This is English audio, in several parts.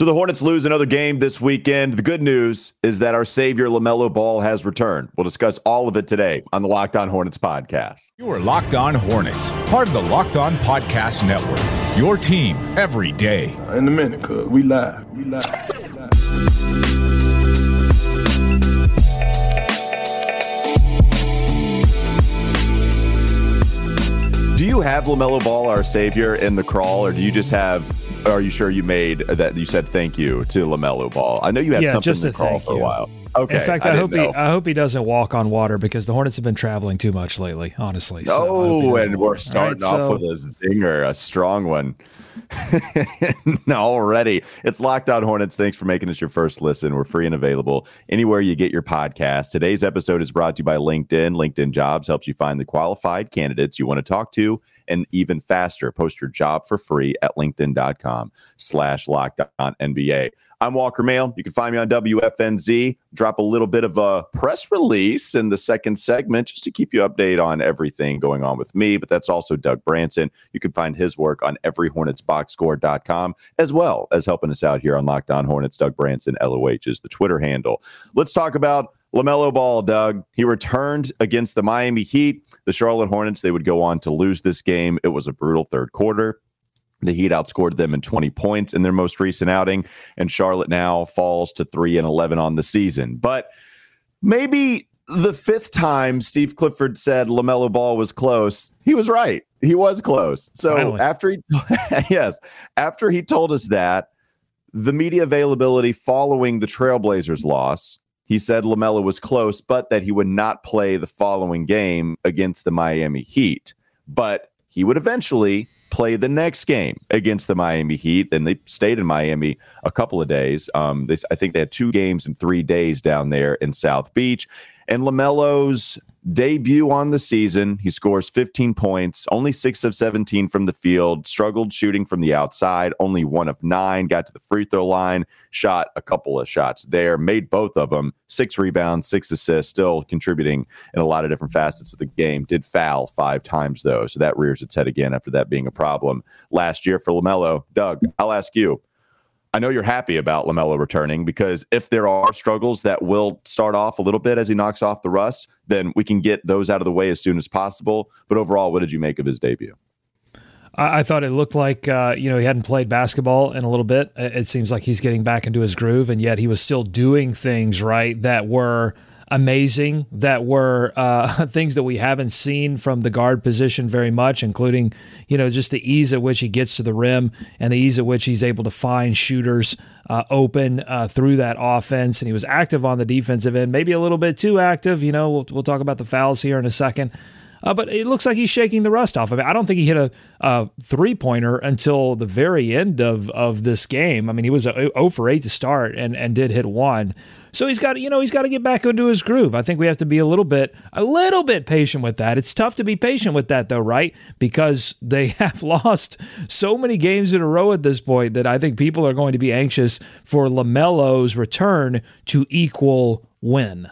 So the Hornets lose another game this weekend. The good news is that our savior LaMelo Ball has returned. We'll discuss all of it today on the Locked On Hornets podcast. You are Locked On Hornets, part of the Locked On Podcast Network. Your team every day. In a minute, cuz we live. We live. We live. Do you have LaMelo Ball, our savior, in the crawl, or do you just have, are you sure you made that you said thank you to LaMelo Ball? I know you had something in the crawl for a while. Okay. In fact, I hope he doesn't walk on water because the Hornets have been traveling too much lately, honestly. So we're starting off with a zinger, a strong one. Already. It's Locked On Hornets. Thanks for making us your first listen. We're free and available anywhere you get your podcast. Today's episode is brought to you by LinkedIn. LinkedIn Jobs helps you find the qualified candidates you want to talk to and even faster. Post your job for free at linkedin.com/LockedOnNBA. I'm Walker Mail. You can find me on WFNZ. Drop a little bit of a press release in the second segment just to keep you updated on everything going on with me, but that's also Doug Branson. You can find his work on everyhornetsboxscore.com, as well as helping us out here on Locked On Hornets. Doug Branson, LOH, is the Twitter handle. Let's talk about LaMelo Ball, Doug. He returned against the Miami Heat. The Charlotte Hornets, they would go on to lose this game. It was a brutal third quarter. The Heat outscored them in 20 points in their most recent outing, and Charlotte now falls to 3-11 on the season. But maybe the fifth time Steve Clifford said LaMelo Ball was close, he was right. He was close. So finally, after he told us that, the media availability following the Trailblazers loss, he said LaMelo was close, but that he would not play the following game against the Miami Heat. But he would eventually play the next game against the Miami Heat, and they stayed in Miami a couple of days. I think they had 2 games in 3 days down there in South Beach. And LaMelo's debut on the season, he scores 15 points, only 6 of 17 from the field, struggled shooting from the outside, only 1 of 9, got to the free throw line, shot a couple of shots there, made both of them, 6 rebounds, 6 assists, still contributing in a lot of different facets of the game, did foul 5 times though, so that rears its head again after that being a problem last year for LaMelo. Doug, I'll ask you. I know you're happy about LaMelo returning because if there are struggles that will start off a little bit as he knocks off the rust, then we can get those out of the way as soon as possible. But overall, what did you make of his debut? I thought it looked like, he hadn't played basketball in a little bit. It seems like he's getting back into his groove, and yet he was still doing things right that were amazing, that were things that we haven't seen from the guard position very much, including, just the ease at which he gets to the rim and the ease at which he's able to find shooters open through that offense. And he was active on the defensive end, maybe a little bit too active. We'll talk about the fouls here in a second. But it looks like he's shaking the rust off of it. I don't think he hit a three-pointer until the very end of this game. I mean, he was 0 for 8 to start and did hit 1. So he's got to get back into his groove. I think we have to be a little bit patient with that. It's tough to be patient with that, though, right? Because they have lost so many games in a row at this point that I think people are going to be anxious for LaMelo's return to equal win.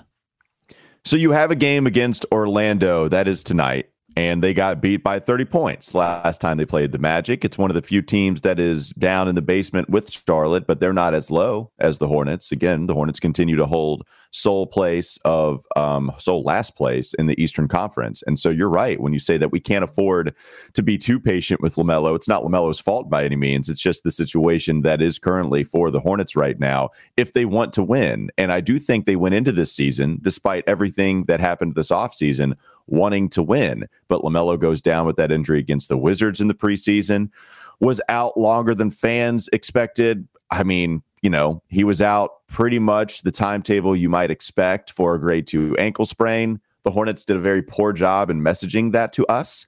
So you have a game against Orlando that is tonight, and they got beat by 30 points last time they played the Magic. It's one of the few teams that is down in the basement with Charlotte, but they're not as low as the Hornets. Again, the Hornets continue to hold last place in the Eastern Conference. And so you're right when you say that we can't afford to be too patient with LaMelo. It's not LaMelo's fault by any means. It's just the situation that is currently for the Hornets right now if they want to win. And I do think they went into this season, despite everything that happened this offseason, wanting to win. But LaMelo goes down with that injury against the Wizards in the preseason, was out longer than fans expected. I mean, he was out pretty much the timetable you might expect for a grade 2 ankle sprain. The Hornets did a very poor job in messaging that to us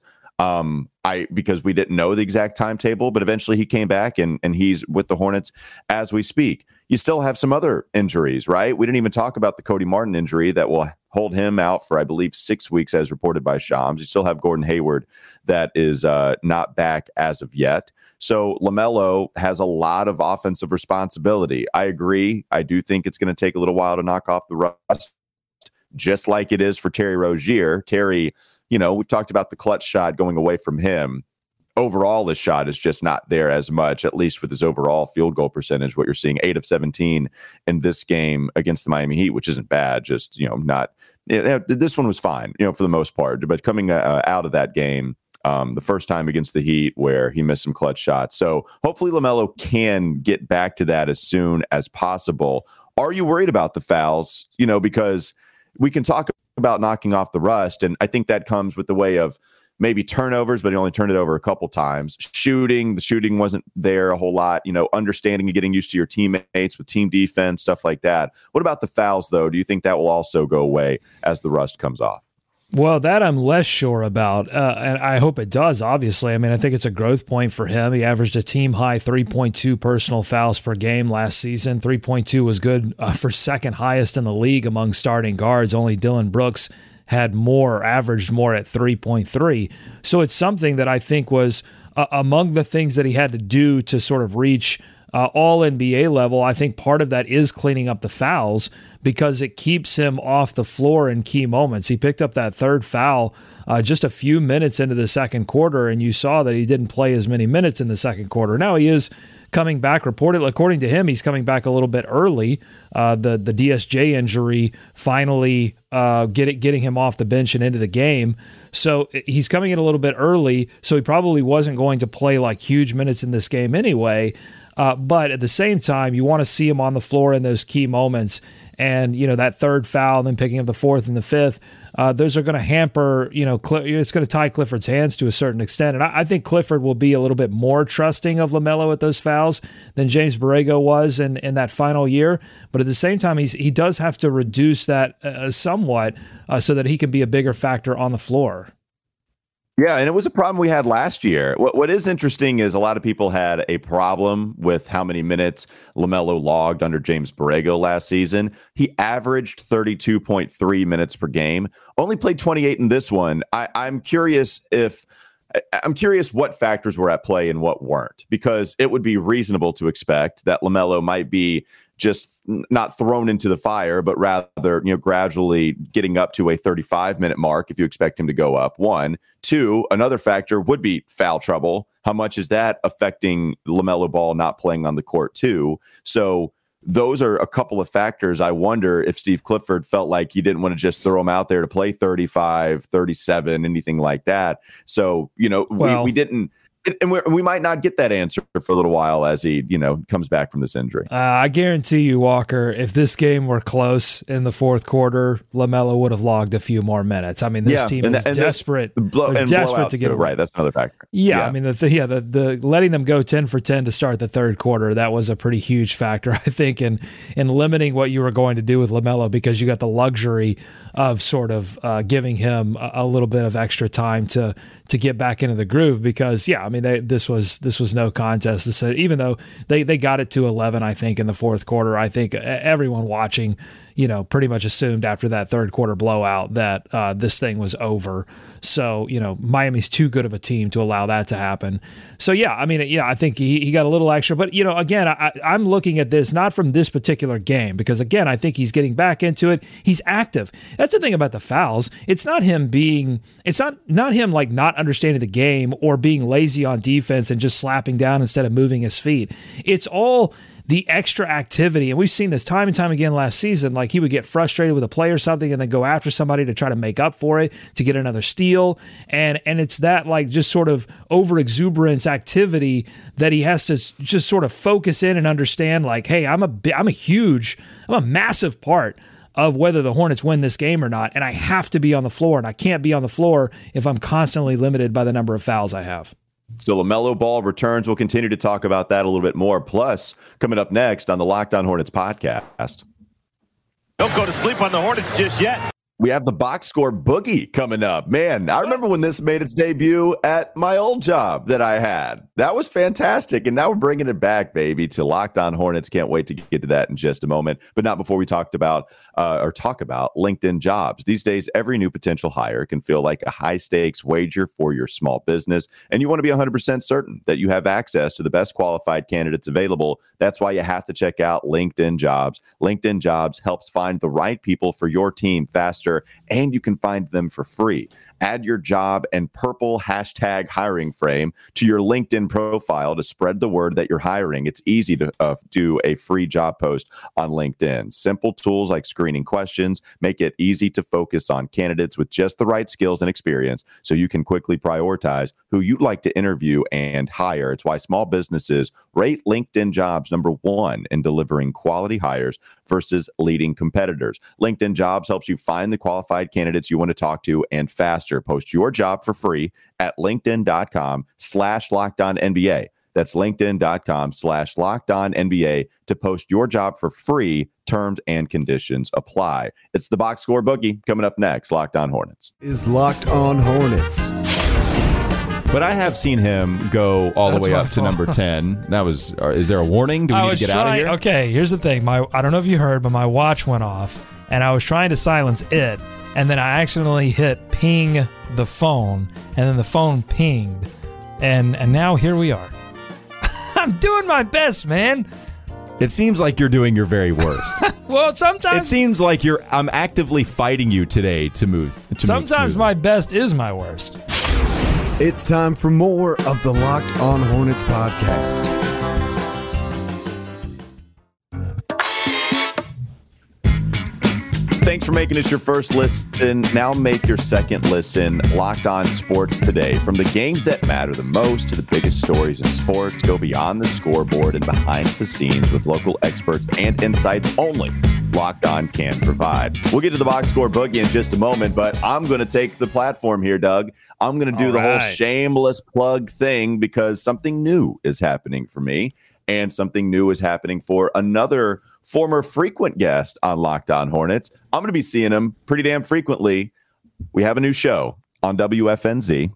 because we didn't know the exact timetable, but eventually he came back and he's with the Hornets as we speak. You still have some other injuries, right? We didn't even talk about the Cody Martin injury that will hold him out for, I believe, 6 weeks as reported by Shams. You still have Gordon Hayward that is not back as of yet. So LaMelo has a lot of offensive responsibility. I agree. I do think it's going to take a little while to knock off the rust, just like it is for Terry Rozier. Terry, we've talked about the clutch shot going away from him. overall his shot is just not there as much, at least with his overall field goal percentage. What you're seeing, 8 of 17 in this game against the Miami Heat, which isn't bad, just, you know, not this one was fine, you know, for the most part. But coming out of that game, the first time against the Heat where he missed some clutch shots. So hopefully LaMelo can get back to that as soon as possible. Are you worried about the fouls? You know, because we can talk about knocking off the rust, and I think that comes with the way of maybe turnovers, but he only turned it over a couple times. Shooting, the shooting wasn't there a whole lot. You know, understanding and getting used to your teammates with team defense, stuff like that. What about the fouls, though? Do you think that will also go away as the rust comes off? Well, that I'm less sure about, and I hope it does, obviously. I mean, I think it's a growth point for him. He averaged a team-high 3.2 personal fouls per game last season. 3.2 was good for second highest in the league among starting guards. Only Dylan Brooks had more, averaged more at 3.3. So it's something that I think was among the things that he had to do to sort of reach all-NBA level. I think part of that is cleaning up the fouls because it keeps him off the floor in key moments. He picked up that third foul just a few minutes into the second quarter, and you saw that he didn't play as many minutes in the second quarter. Now he is coming back. Reported, according to him, he's coming back a little bit early. The DSJ injury finally getting him off the bench and into the game. So he's coming in a little bit early, so he probably wasn't going to play like huge minutes in this game anyway. But at the same time, you want to see him on the floor in those key moments. And, you know, that third foul and then picking up the fourth and the fifth, those are going to hamper, you know, it's going to tie Clifford's hands to a certain extent. And I think Clifford will be a little bit more trusting of LaMelo at those fouls than James Borrego was in that final year. But at the same time, he does have to reduce that somewhat so that he can be a bigger factor on the floor. Yeah, and it was a problem we had last year. What is interesting is a lot of people had a problem with how many minutes LaMelo logged under James Borrego last season. He averaged 32.3 minutes per game, only played 28 in this one. I'm curious what factors were at play and what weren't, because it would be reasonable to expect that LaMelo might be just not thrown into the fire, but rather, you know, gradually getting up to a 35-minute mark if you expect him to go up. 1, 2, another factor would be foul trouble. How much is that affecting LaMelo Ball not playing on the court too? So those are a couple of factors. I wonder if Steve Clifford felt like he didn't want to just throw him out there to play 35, 37, anything like that. So, you know, we didn't. And we might not get that answer for a little while as he, you know, comes back from this injury. I guarantee you, Walker, if this game were close in the fourth quarter, LaMelo would have logged a few more minutes. I mean, this team is desperate. They're desperate to get it right. That's another factor. Yeah. I mean, the letting them go 10 for 10 to start the third quarter, that was a pretty huge factor, I think, in limiting what you were going to do with LaMelo, because you got the luxury of sort of giving him a little bit of extra time to get back into the groove. Because, yeah, I mean, this was no contest. So even though they got it to 11, I think, in the fourth quarter, I think everyone watching, you know, pretty much assumed after that third quarter blowout that this thing was over. So, you know, Miami's too good of a team to allow that to happen. So, yeah, I mean, yeah, I think he got a little extra. But, you know, again, I'm looking at this not from this particular game, because, again, I think he's getting back into it. He's active. That's the thing about the fouls. It's not him being – it's not him, like, not understanding the game or being lazy on defense and just slapping down instead of moving his feet. It's all the extra activity. And we've seen this time and time again last season. Like, he would get frustrated with a play or something and then go after somebody to try to make up for it, to get another steal. And it's that, like, just sort of over-exuberance activity that he has to just sort of focus in and understand, like, hey, I'm a massive part of whether the Hornets win this game or not. And I have to be on the floor, and I can't be on the floor if I'm constantly limited by the number of fouls I have. So LaMelo Ball returns. We'll continue to talk about that a little bit more. Plus, coming up next on the Locked On Hornets podcast. Don't go to sleep on the Hornets just yet. We have the box score boogie coming up. Man, I remember when this made its debut at my old job that I had. That was fantastic. And now we're bringing it back, baby, to Locked On Hornets. Can't wait to get to that in just a moment. But not before we talk about LinkedIn jobs. These days, every new potential hire can feel like a high-stakes wager for your small business. And you want to be 100% certain that you have access to the best qualified candidates available. That's why you have to check out LinkedIn Jobs. LinkedIn Jobs helps find the right people for your team faster roster, and you can find them for free. Add your job and purple hashtag hiring frame to your LinkedIn profile to spread the word that you're hiring. It's easy to do a free job post on LinkedIn. Simple tools like screening questions make it easy to focus on candidates with just the right skills and experience, so you can quickly prioritize who you'd like to interview and hire. It's why small businesses rate LinkedIn Jobs number one in delivering quality hires versus leading competitors. LinkedIn Jobs helps you find the qualified candidates you want to talk to, and faster. Post your job for free at LinkedIn.com/LockedOnNBA. That's LinkedIn.com/LockedOnNBA to post your job for free. Terms and conditions apply. It's the Box Score Boogie coming up next. Locked On Hornets is Locked On Hornets. But I have seen him go all the way up to number 10. That was. Is there a warning? Do we need to get out of here? Okay, here's the thing. I don't know if you heard, but my watch went off, and I was trying to silence it, and then I accidentally hit ping the phone, and then the phone pinged, and now here we are. I'm doing my best, man. It seems like you're doing your very worst. Well, sometimes it seems like I'm actively fighting you today to move. Sometimes my best is my worst. It's time for more of the Locked On Hornets podcast. Thanks for making it your first listen. Now make your second listen. Locked On Sports Today. From the games that matter the most to the biggest stories in sports, go beyond the scoreboard and behind the scenes with local experts and insights only Locked On can provide. We'll get to the Box Score Boogie in just a moment, but I'm going to take the platform here, Doug. I'm going to do the whole shameless plug thing, because something new is happening for me, and something new is happening for another former frequent guest on Locked On Hornets. I'm going to be seeing him pretty damn frequently. We have a new show on WFNZ.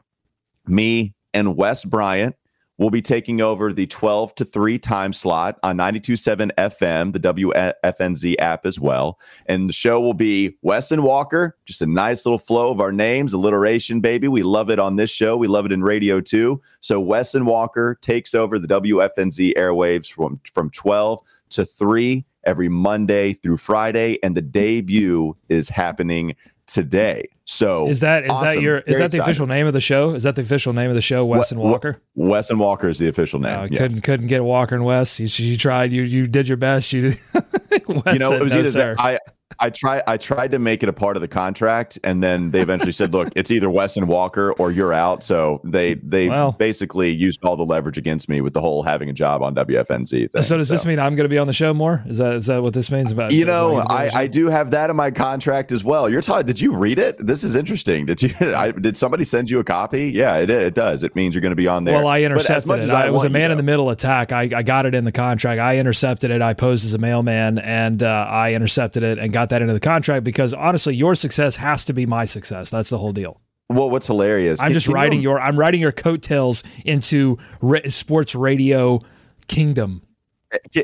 Me and Wes Bryant will be taking over the 12 to 3 time slot on 92.7 FM, the WFNZ app as well. And the show will be Wes and Walker, just a nice little flow of our names, alliteration, baby. We love it on this show. We love it in radio, too. So Wes and Walker takes over the WFNZ airwaves from 12 to 3 every Monday through Friday. And the debut is happening today. So is that the official name of the show? Is that the official name of the show? Wes and Walker. Wes and Walker is the official name. Yes. Couldn't get Walker and Wes. You tried. You did your best. You did. It was either that, I tried to make it a part of the contract, and then they eventually said, "Look, it's either Wes and Walker or you're out." So they basically used all the leverage against me with the whole having a job on WFNZ thing. So does this mean I'm going to be on the show more? Is that what this means? About I do have that in my contract as well. You're talking. Did you read it? This is interesting. Did somebody send you a copy? Yeah, it does. It means you're going to be on there. Well, I intercepted as much it. As I was a man in the middle attack. I got it in the contract. I intercepted it. I posed as a mailman, and I intercepted it and got that into the contract, because honestly, your success has to be my success. That's the whole deal. Well, what's hilarious? I'm riding your coattails into sports radio kingdom.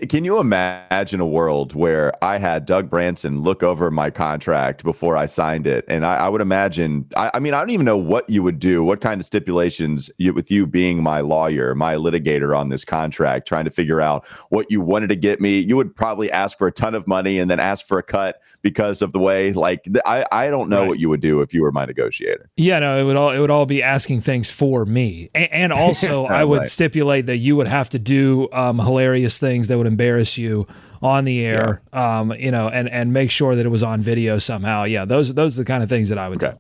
Can you imagine a world where I had Doug Branson look over my contract before I signed it? And I would imagine, I mean, I don't even know what you would do, what kind of stipulations with you being my lawyer, my litigator on this contract, trying to figure out what you wanted to get me. You would probably ask for a ton of money and then ask for a cut because of the way, like, I don't know what you would do if you were my negotiator. Yeah, no, it would all be asking things for me. And also I would stipulate that you would have to do hilarious things that would embarrass you on the air, and make sure that it was on video somehow. Yeah, those are the kind of things that I would do.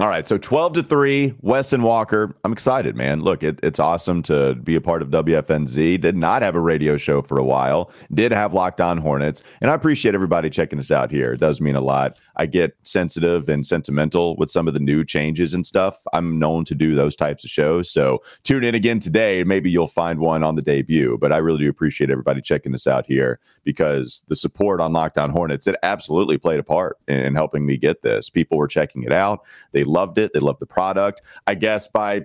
All right, so 12 to 3, Wes and Walker. I'm excited, man. Look, it's awesome to be a part of WFNZ. Did not have a radio show for a while. Did have Locked On Hornets. And I appreciate everybody checking us out here. It does mean a lot. I get sensitive and sentimental with some of the new changes and stuff. I'm known to do those types of shows. So tune in again today, and maybe you'll find one on the debut. But I really do appreciate everybody checking us out here, because the support on Locked On Hornets, it absolutely played a part in helping me get this. People were checking it out. They They loved it. They loved the product. I guess by,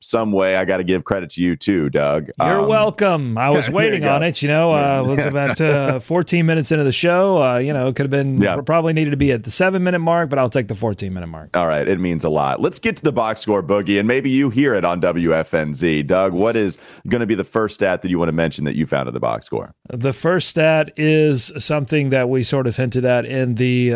some way, I got to give credit to you too, Doug. You're welcome. I was waiting on it. It was about 14 minutes into the show. It could have been probably needed to be at the 7-minute mark, but I'll take the 14-minute mark. All right. It means a lot. Let's get to the box score, Boogie, and maybe you hear it on WFNZ. Doug, what is going to be the first stat that you want to mention that you found in the box score? The first stat is something that we sort of hinted at in the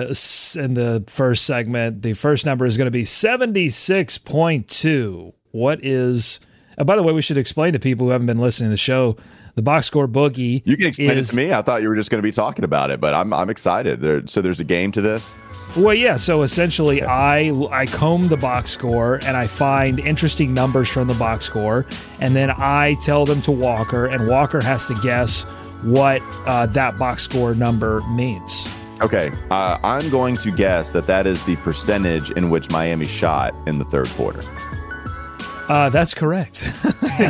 first segment. The first number is going to be 76.2. What is... Oh, by the way, we should explain to people who haven't been listening to the show, the box score, Boogie. You can explain it to me. I thought you were just going to be talking about it, but I'm excited. So there's a game to this? Well, yeah. So essentially, I comb the box score, and I find interesting numbers from the box score, and then I tell them to Walker, and Walker has to guess what that box score number means. Okay. I'm going to guess that is the percentage in which Miami shot in the third quarter. That's correct.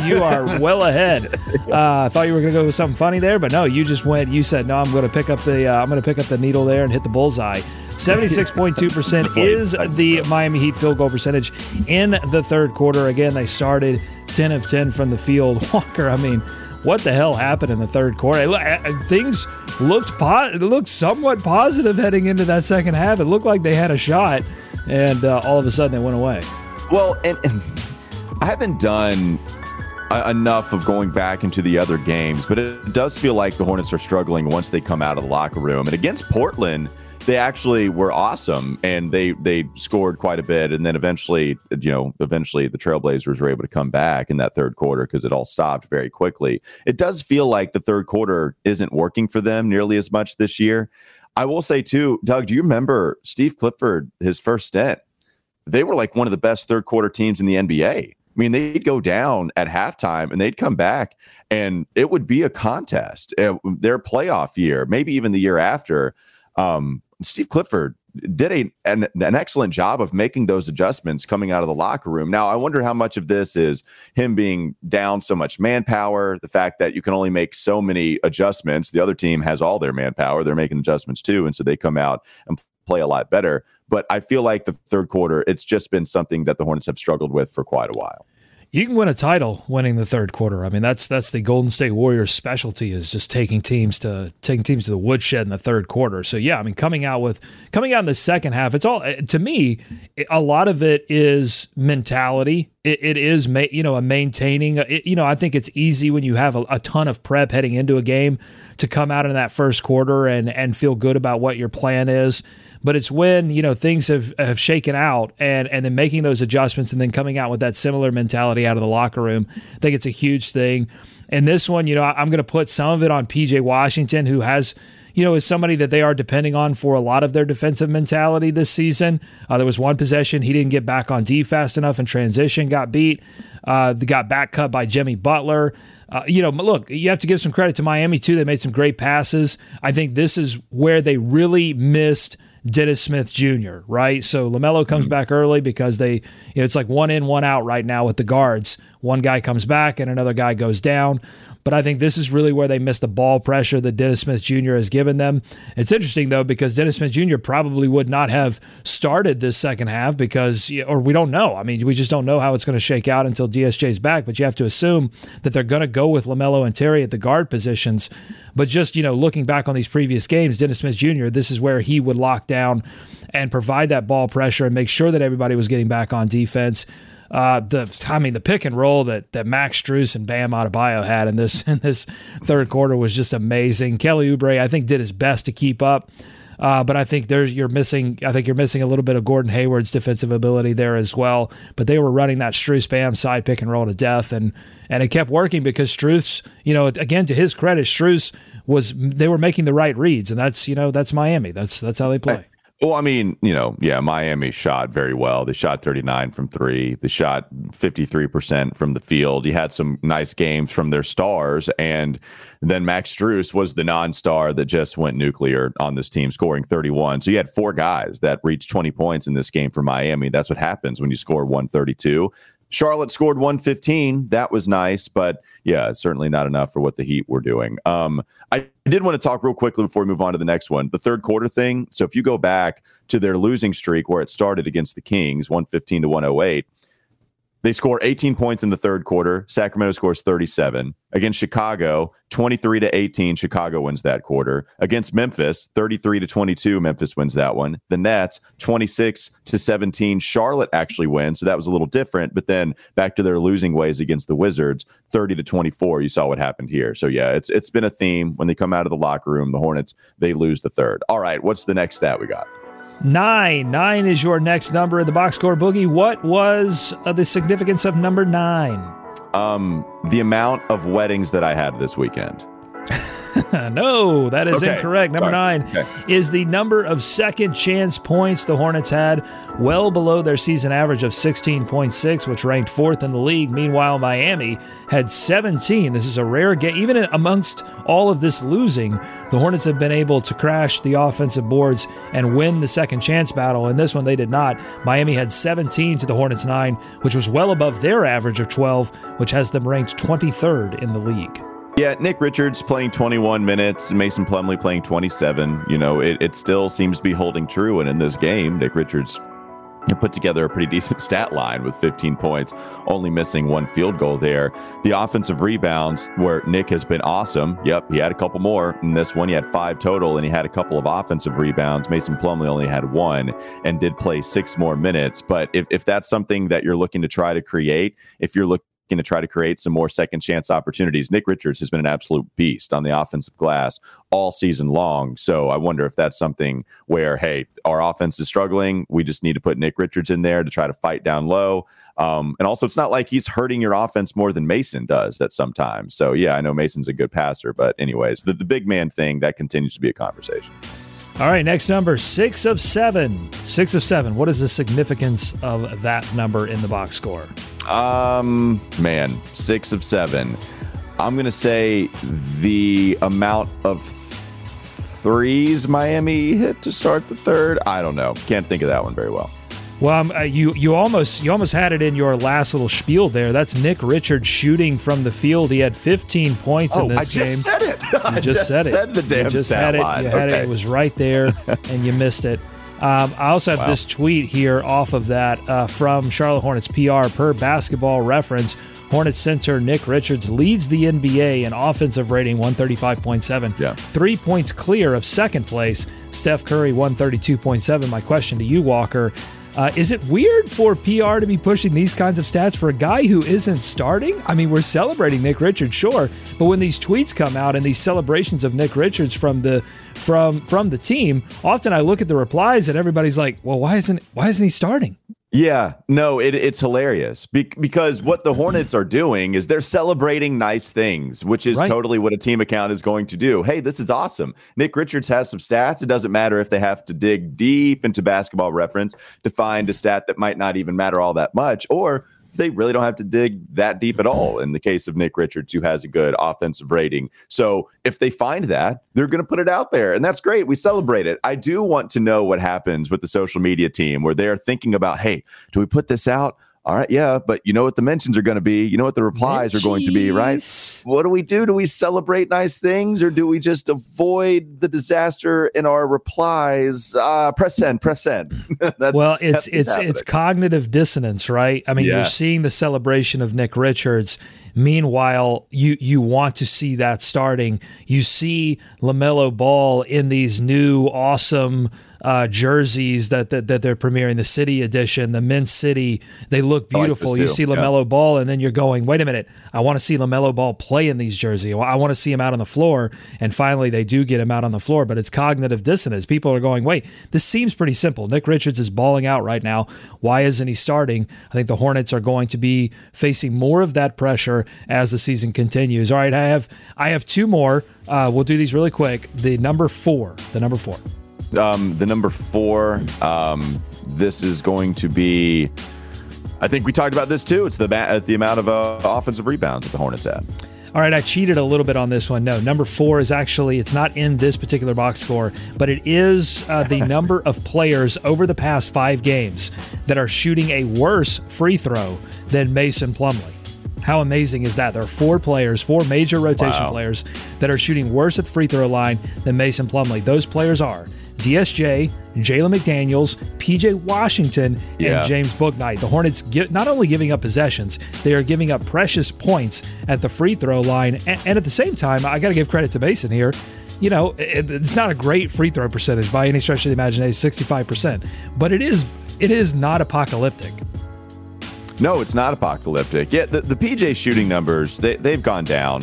You are well ahead. I thought you were going to go with something funny there, but no, you just went. You said, "No, I'm going to pick up the needle there and hit the bullseye." 76.2% is the Miami Heat field goal percentage in the third quarter. Again, they started 10 of 10 from the field. Walker, what the hell happened in the third quarter? Things looked somewhat positive heading into that second half. It looked like they had a shot, and all of a sudden they went away. Well, and I haven't done enough of going back into the other games, but it does feel like the Hornets are struggling once they come out of the locker room. And against Portland, they actually were awesome, and they scored quite a bit. And then eventually the Trailblazers were able to come back in that third quarter because it all stopped very quickly. It does feel like the third quarter isn't working for them nearly as much this year. I will say, too, Doug, do you remember Steve Clifford, his first stint? They were like one of the best third quarter teams in the NBA. They'd go down at halftime and they'd come back, and it would be a contest. Their playoff year, maybe even the year after, Steve Clifford did an excellent job of making those adjustments coming out of the locker room. Now, I wonder how much of this is him being down so much manpower, the fact that you can only make so many adjustments. The other team has all their manpower. They're making adjustments too, and so they come out and play a lot better. But I feel like the third quarter, it's just been something that the Hornets have struggled with for quite a while. You can win a title winning the third quarter. That's the Golden State Warriors specialty, is just taking teams to the woodshed in the third quarter. So yeah, coming out in the second half, it's all, to me, a lot of it is mentality. It is, a maintaining. I think it's easy when you have a ton of prep heading into a game to come out in that first quarter and feel good about what your plan is. But it's when things have shaken out and then making those adjustments and then coming out with that similar mentality out of the locker room. I think it's a huge thing. And this one, I'm going to put some of it on P.J. Washington, who has, is somebody that they are depending on for a lot of their defensive mentality this season. There was one possession he didn't get back on D fast enough in transition, got beat. They got back cut by Jimmy Butler. Look, you have to give some credit to Miami, too. They made some great passes. I think this is where they really missed Dennis Smith Jr., right? So LaMelo comes back early because it's like one in, one out right now with the guards. One guy comes back and another guy goes down. But I think this is really where they missed the ball pressure that Dennis Smith Jr. has given them. It's interesting, though, because Dennis Smith Jr. probably would not have started this second half because we don't know. We just don't know how it's going to shake out until DSJ's back, but you have to assume that they're going to go with LaMelo and Terry at the guard positions. But just, looking back on these previous games, Dennis Smith Jr., this is where he would lock down and provide that ball pressure and make sure that everybody was getting back on defense. The pick and roll that Max Strus and Bam Adebayo had in this third quarter was just amazing. Kelly Oubre, I think, did his best to keep up, but I think you're missing a little bit of Gordon Hayward's defensive ability there as well. But they were running that Strus Bam side pick and roll to death, and it kept working because Strus, again, to his credit, Strus they were making the right reads, and that's Miami. That's how they play. Well, Miami shot very well. They shot 39 from three. They shot 53% from the field. You had some nice games from their stars. And then Max Strus was the non-star that just went nuclear on this team, scoring 31. So you had four guys that reached 20 points in this game for Miami. That's what happens when you score 132. Charlotte scored 115. That was nice, but yeah, certainly not enough for what the Heat were doing. I did want to talk real quickly before we move on to the next one, the third quarter thing. So if you go back to their losing streak where it started against the Kings, 115 to 108, they score 18 points in the third quarter. Sacramento scores 37. Against Chicago, 23 to 18. Chicago wins that quarter. Against Memphis, 33 to 22. Memphis wins that one. The Nets, 26 to 17. Charlotte actually wins, so that was a little different. But then back to their losing ways against the Wizards, 30 to 24. You saw what happened here. So yeah, it's been a theme when they come out of the locker room. The Hornets, they lose the third. All right, what's the next stat we got? 9. 9 is your next number in the box score, Boogie. What was the significance of number 9? The amount of weddings that I had this weekend. No, that is incorrect. Number 9 is the number of second chance points the Hornets had, well below their season average of 16.6, which ranked 4th in the league. Meanwhile, Miami had 17. This is a rare game. Even amongst all of this losing, the Hornets have been able to crash the offensive boards and win the second chance battle. In this one, they did not. Miami had 17 to the Hornets 9, which was well above their average of 12, which has them ranked 23rd in the league. Yeah, Nick Richards playing 21 minutes, Mason Plumlee playing 27. You know, it still seems to be holding true. And in this game, Nick Richards put together a pretty decent stat line with 15 points, only missing one field goal there. The offensive rebounds, where Nick has been awesome. Yep, he had a couple more in this one. He had 5 total, and he had a couple of offensive rebounds. Mason Plumlee only had 1 and did play 6 more minutes. But if that's something that you're looking to try to create, if you're looking to try to create some more second chance opportunities, Nick Richards has been an absolute beast on the offensive glass all season long. So I wonder if that's something where, hey, our offense is struggling, we just need to put Nick Richards in there to try to fight down low. And also, it's not like he's hurting your offense more than Mason does that sometimes. So yeah, I know Mason's a good passer, but anyways, the big man thing, that continues to be a conversation. All right, next number, 6 of 7. 6 of 7. What is the significance of that number in the box score? Man, 6 of 7. I'm going to say the amount of threes Miami hit to start the third. I don't know. Can't think of that one very well. Well, you almost had it in your last little spiel there. That's Nick Richards shooting from the field. He had 15 points in this game. I just said it. The damn stat line. You had it. It was right there, and you missed it. I also have this tweet here off of that from Charlotte Hornets PR. Per Basketball Reference, Hornets center Nick Richards leads the NBA in offensive rating, 135.7. Yeah. 3 points clear of second place, Steph Curry, 132.7. My question to you, Walker, is it weird for PR to be pushing these kinds of stats for a guy who isn't starting? I mean, we're celebrating Nick Richards, sure, but when these tweets come out and these celebrations of Nick Richards from the team, often I look at the replies and everybody's like, "Well, why isn't he starting?" Yeah, no, it's hilarious because what the Hornets are doing is they're celebrating nice things, which is totally what a team account is going to do. Hey, this is awesome. Nick Richards has some stats. It doesn't matter if they have to dig deep into Basketball Reference to find a stat that might not even matter all that much, or they really don't have to dig that deep at all in the case of Nick Richards, who has a good offensive rating. So if they find that, they're going to put it out there, and that's great. We celebrate it. I do want to know what happens with the social media team where they're thinking about, hey, do we put this out? All right, yeah, but you know what the mentions are going to be. You know what the replies are going to be, right? What do we do? Do we celebrate nice things, or do we just avoid the disaster in our replies? Press send. It's cognitive dissonance, right? I mean, You're seeing the celebration of Nick Richards. Meanwhile, you want to see that starting. You see LaMelo Ball in these new awesome jerseys that they're premiering, the City Edition, the Men's City. They look beautiful. Like you see LaMelo Ball, and then you're going, wait a minute, I want to see LaMelo Ball play in these jerseys. I want to see him out on the floor. And finally, they do get him out on the floor, but it's cognitive dissonance. People are going, wait, this seems pretty simple. Nick Richards is balling out right now. Why isn't he starting? I think the Hornets are going to be facing more of that pressure as the season continues. All right, I have 2 more. We'll do these really quick. The number four, this is going to be, I think we talked about this too. It's the amount of offensive rebounds that the Hornets have. All right, I cheated a little bit on this one. No, number four is actually, it's not in this particular box score, but it is the number of players over the past five games that are shooting a worse free throw than Mason Plumlee. How amazing is that? There are four major rotation players that are shooting worse at the free throw line than Mason Plumlee. Those players are DSJ, Jalen McDaniels, P.J. Washington, and James Bouknight. The Hornets not only giving up possessions, they are giving up precious points at the free throw line. And at the same time, I got to give credit to Mason here. You know, it's not a great free throw percentage by any stretch of the imagination, 65%. But it is not apocalyptic. No, it's not apocalyptic. Yeah, the PJ shooting numbers, they've gone down.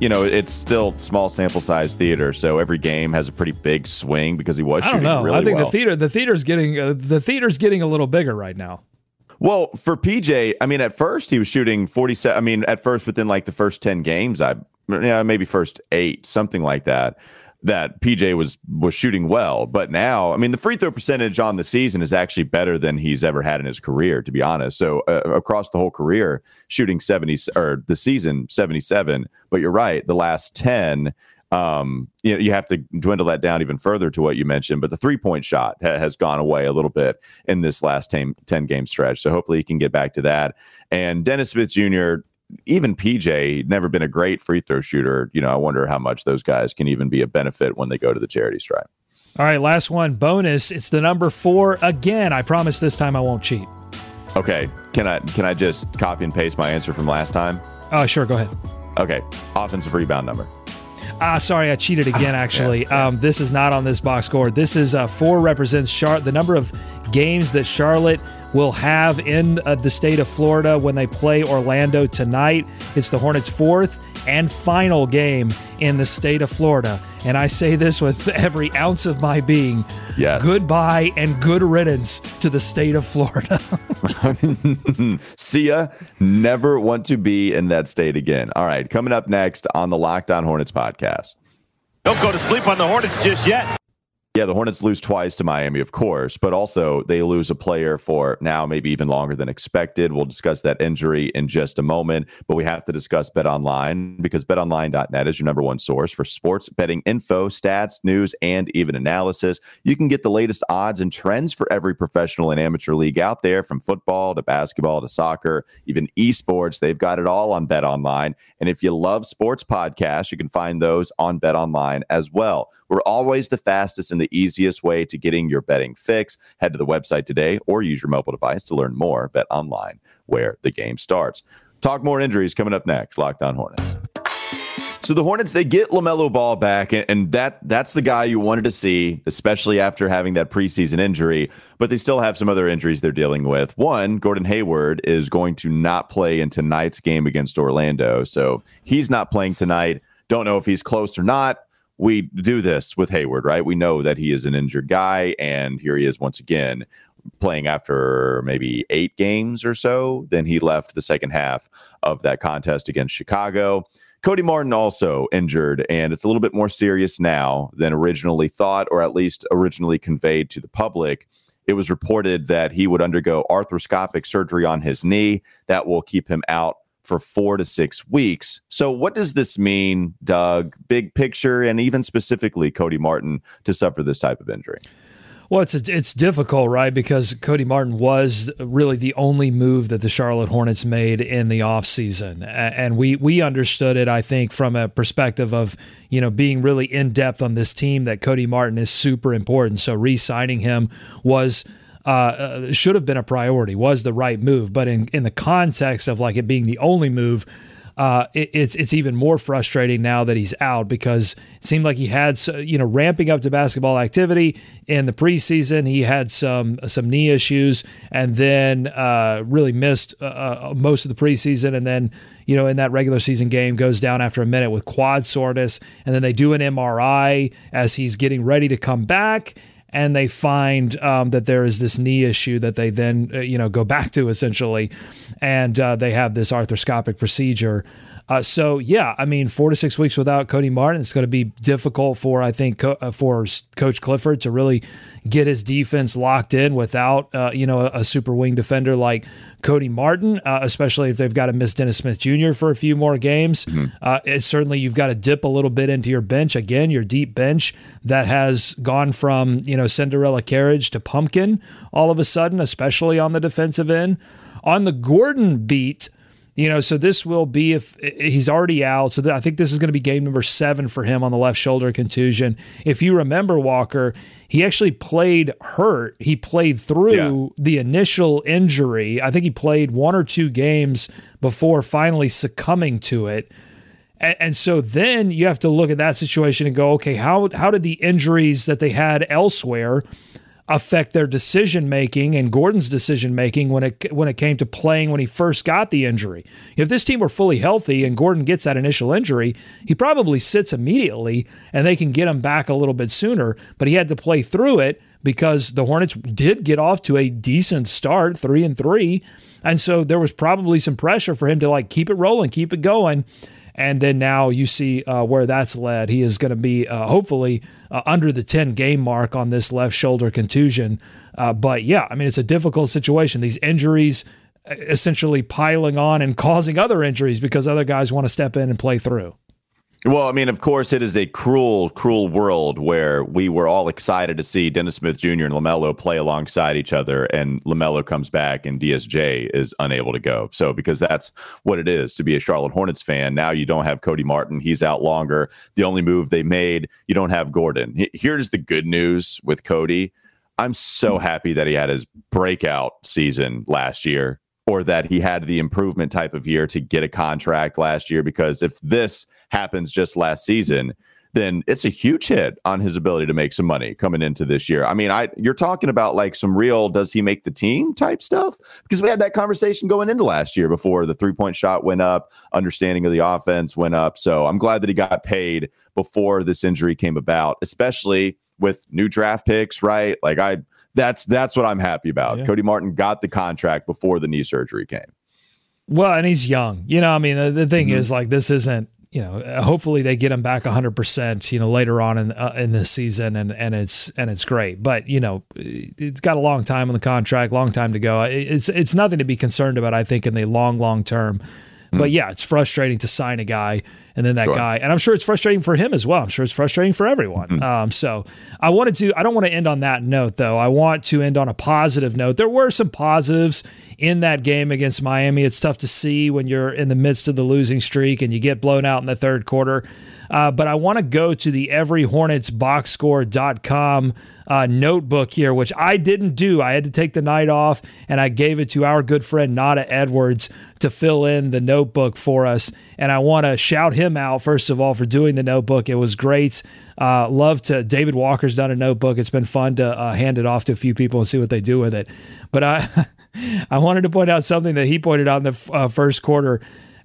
You know, it's still small sample size theater, so every game has a pretty big swing because he was shooting really well. I think the theater's getting a little bigger right now. Well, for PJ, I mean, at first he was shooting 47. I mean, at first within like the first 10 games, maybe first 8, something like that. That PJ was shooting well, but now, I mean, the free throw percentage on the season is actually better than he's ever had in his career, to be honest. So across the whole career, shooting 70 or the season 77. But you're right, the last 10, you have to dwindle that down even further to what you mentioned. But the 3-point shot has gone away a little bit in this last 10 game stretch. So hopefully he can get back to that. And Dennis Smith Jr. Even PJ, never been a great free throw shooter. You know, I wonder how much those guys can even be a benefit when they go to the charity stripe. All right, last one, bonus. It's the number 4 again. I promise this time I won't cheat. Okay, can I just copy and paste my answer from last time? Sure, go ahead. Okay, offensive rebound number. Sorry, I cheated again, actually. Yeah. This is not on this box score. This is 4 represents the number of games that Charlotte will have in the state of Florida when they play Orlando tonight. It's the Hornets' 4th and final game in the state of Florida. And I say this with every ounce of my being. Yes. Goodbye and good riddance to the state of Florida. See ya. Never want to be in that state again. All right. Coming up next on the Locked On Hornets podcast. Don't go to sleep on the Hornets just yet. Yeah, the Hornets lose twice to Miami, of course, but also they lose a player for now maybe even longer than expected. We'll discuss that injury in just a moment, but we have to discuss BetOnline because BetOnline.net is your number one source for sports betting info, stats, news, and even analysis. You can get the latest odds and trends for every professional and amateur league out there, from football to basketball to soccer, even esports. They've got it all on BetOnline. And if you love sports podcasts, you can find those on BetOnline as well. We're always the fastest in the easiest way to getting your betting fix. Head to the website today or use your mobile device to learn more. Bet online, where the game starts. Talk more injuries coming up next. Locked On Hornets. So the Hornets, they get LaMelo Ball back, and that's the guy you wanted to see, especially after having that preseason injury. But they still have some other injuries they're dealing with. One, Gordon Hayward is going to not play in tonight's game against Orlando. So he's not playing tonight. Don't know if he's close or not. We do this with Hayward, right? We know that he is an injured guy, and here he is once again playing after maybe 8 games or so. Then he left the second half of that contest against Chicago. Cody Martin also injured, and it's a little bit more serious now than originally thought, or at least originally conveyed to the public. It was reported that he would undergo arthroscopic surgery on his knee. That will keep him out for 4 to 6 weeks. So what does this mean, Doug, big picture, and even specifically Cody Martin, to suffer this type of injury? Well, it's difficult, right? Because Cody Martin was really the only move that the Charlotte Hornets made in the offseason. And we understood it, I think, from a perspective of, you know, being really in-depth on this team, that Cody Martin is super important. So re-signing him was... should have been a priority, was the right move. But in the context of like it being the only move, it's even more frustrating now that he's out, because it seemed like he had, you know, ramping up to basketball activity in the preseason. He had some knee issues, and then really missed most of the preseason. And then, you know, in that regular season game, goes down after a minute with quad soreness. And then they do an MRI as he's getting ready to come back. And they find that there is this knee issue that they then, you know, go back to essentially, and they have this arthroscopic procedure So, yeah, I mean, 4 to 6 weeks without Cody Martin, it's going to be difficult for, I think, for Coach Clifford to really get his defense locked in without, a super wing defender like Cody Martin, especially if they've got to miss Dennis Smith Jr. for a few more games. Mm-hmm. Certainly you've got to dip a little bit into your bench. Again, your deep bench that has gone from, Cinderella carriage to pumpkin all of a sudden, especially on the defensive end. On the Gordon beat, so this will be if he's already out. So I think this is going to be game number 7 for him on the left shoulder contusion. If you remember, Walker, he actually played hurt. He played through the initial injury. I think he played 1 or 2 games before finally succumbing to it. And so then you have to look at that situation and go, okay, how did the injuries that they had elsewhere affect their decision-making and Gordon's decision-making when it came to playing when he first got the injury? If this team were fully healthy and Gordon gets that initial injury, he probably sits immediately and they can get him back a little bit sooner, but he had to play through it because the Hornets did get off to a decent start, 3-3, and so there was probably some pressure for him to keep it rolling, keep it going. And then now you see where that's led. He is going to be hopefully under the 10-game mark on this left shoulder contusion. But, yeah, I mean, it's a difficult situation. These injuries essentially piling on and causing other injuries because other guys want to step in and play through. Well, I mean, of course, it is a cruel, cruel world where we were all excited to see Dennis Smith Jr. and LaMelo play alongside each other, and LaMelo comes back and DSJ is unable to go. So because that's what it is to be a Charlotte Hornets fan. Now you don't have Cody Martin. He's out longer. The only move they made, you don't have Gordon. Here's the good news with Cody. I'm so happy that he had his breakout season last year, or that he had the improvement type of year to get a contract last year, because if this happens just last season, then it's a huge hit on his ability to make some money coming into this year. I mean, you're talking about some real does he make the team type stuff, because we had that conversation going into last year before the three-point shot went up, understanding of the offense went up. So I'm glad that he got paid before this injury came about, especially with new draft picks, right? That's what I'm happy about. Yeah. Cody Martin got the contract before the knee surgery came. Well, and he's young. I mean, the thing mm-hmm. is, this isn't, hopefully they get him back 100%, later on in this season, and it's great. But, it's got a long time on the contract, long time to go. It's nothing to be concerned about, I think, in the long term. But yeah, it's frustrating to sign a guy and then that guy, and I'm sure it's frustrating for him as well. I'm sure it's frustrating for everyone. Mm-hmm. So I don't want to end on that note though. I want to end on a positive note. There were some positives in that game against Miami. It's tough to see when you're in the midst of the losing streak and you get blown out in the third quarter. But I want to go to the everyhornetsboxscore.com notebook here, which I didn't do. I had to take the night off, and I gave it to our good friend Nada Edwards to fill in the notebook for us. And I want to shout him out, first of all, for doing the notebook. It was great. David Walker's done a notebook. It's been fun to hand it off to a few people and see what they do with it. But I wanted to point out something that he pointed out in the first quarter.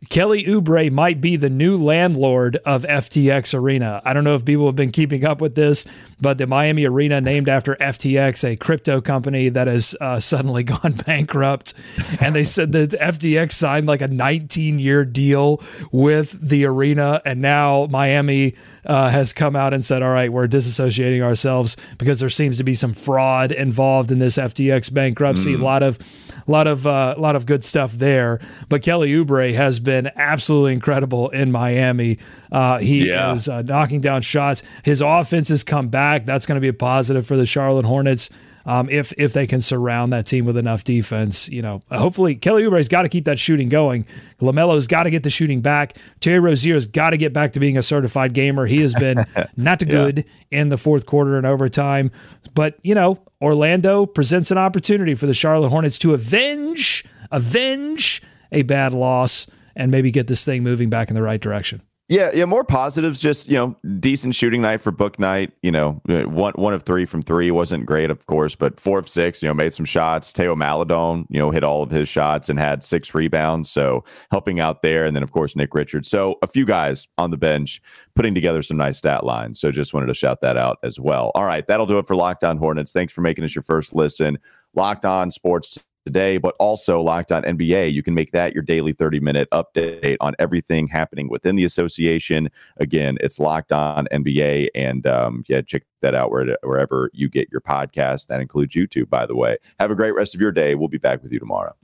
Kelly Oubre might be the new landlord of FTX Arena. I don't know if people have been keeping up with this, but the Miami Arena, named after FTX, a crypto company that has suddenly gone bankrupt. And they said that FTX signed a 19-year deal with the arena. And now Miami has come out and said, all right, we're disassociating ourselves because there seems to be some fraud involved in this FTX bankruptcy. Mm-hmm. A lot of good stuff there. But Kelly Oubre has been absolutely incredible in Miami. He is knocking down shots. His offense has come back. That's going to be a positive for the Charlotte Hornets if they can surround that team with enough defense. Hopefully Kelly Oubre's got to keep that shooting going. LaMelo's got to get the shooting back. Terry Rozier's got to get back to being a certified gamer. He has been not good in the fourth quarter and overtime. But, Orlando presents an opportunity for the Charlotte Hornets to avenge a bad loss and maybe get this thing moving back in the right direction. Yeah, more positives, just, decent shooting night for Book Night. One of 3 from 3 wasn't great, of course, but 4 of 6, made some shots. Teo Maladon, hit all of his shots and had 6 rebounds, so helping out there. And then, of course, Nick Richards. So a few guys on the bench putting together some nice stat lines. So just wanted to shout that out as well. All right, that'll do it for Locked On Hornets. Thanks for making us your first listen. Locked On Sports today, but also Locked On NBA. You can make that your daily 30-minute update on everything happening within the association. Again, it's Locked On NBA, and check that out wherever you get your podcast. That includes YouTube, by the way. Have a great rest of your day. We'll be back with you tomorrow.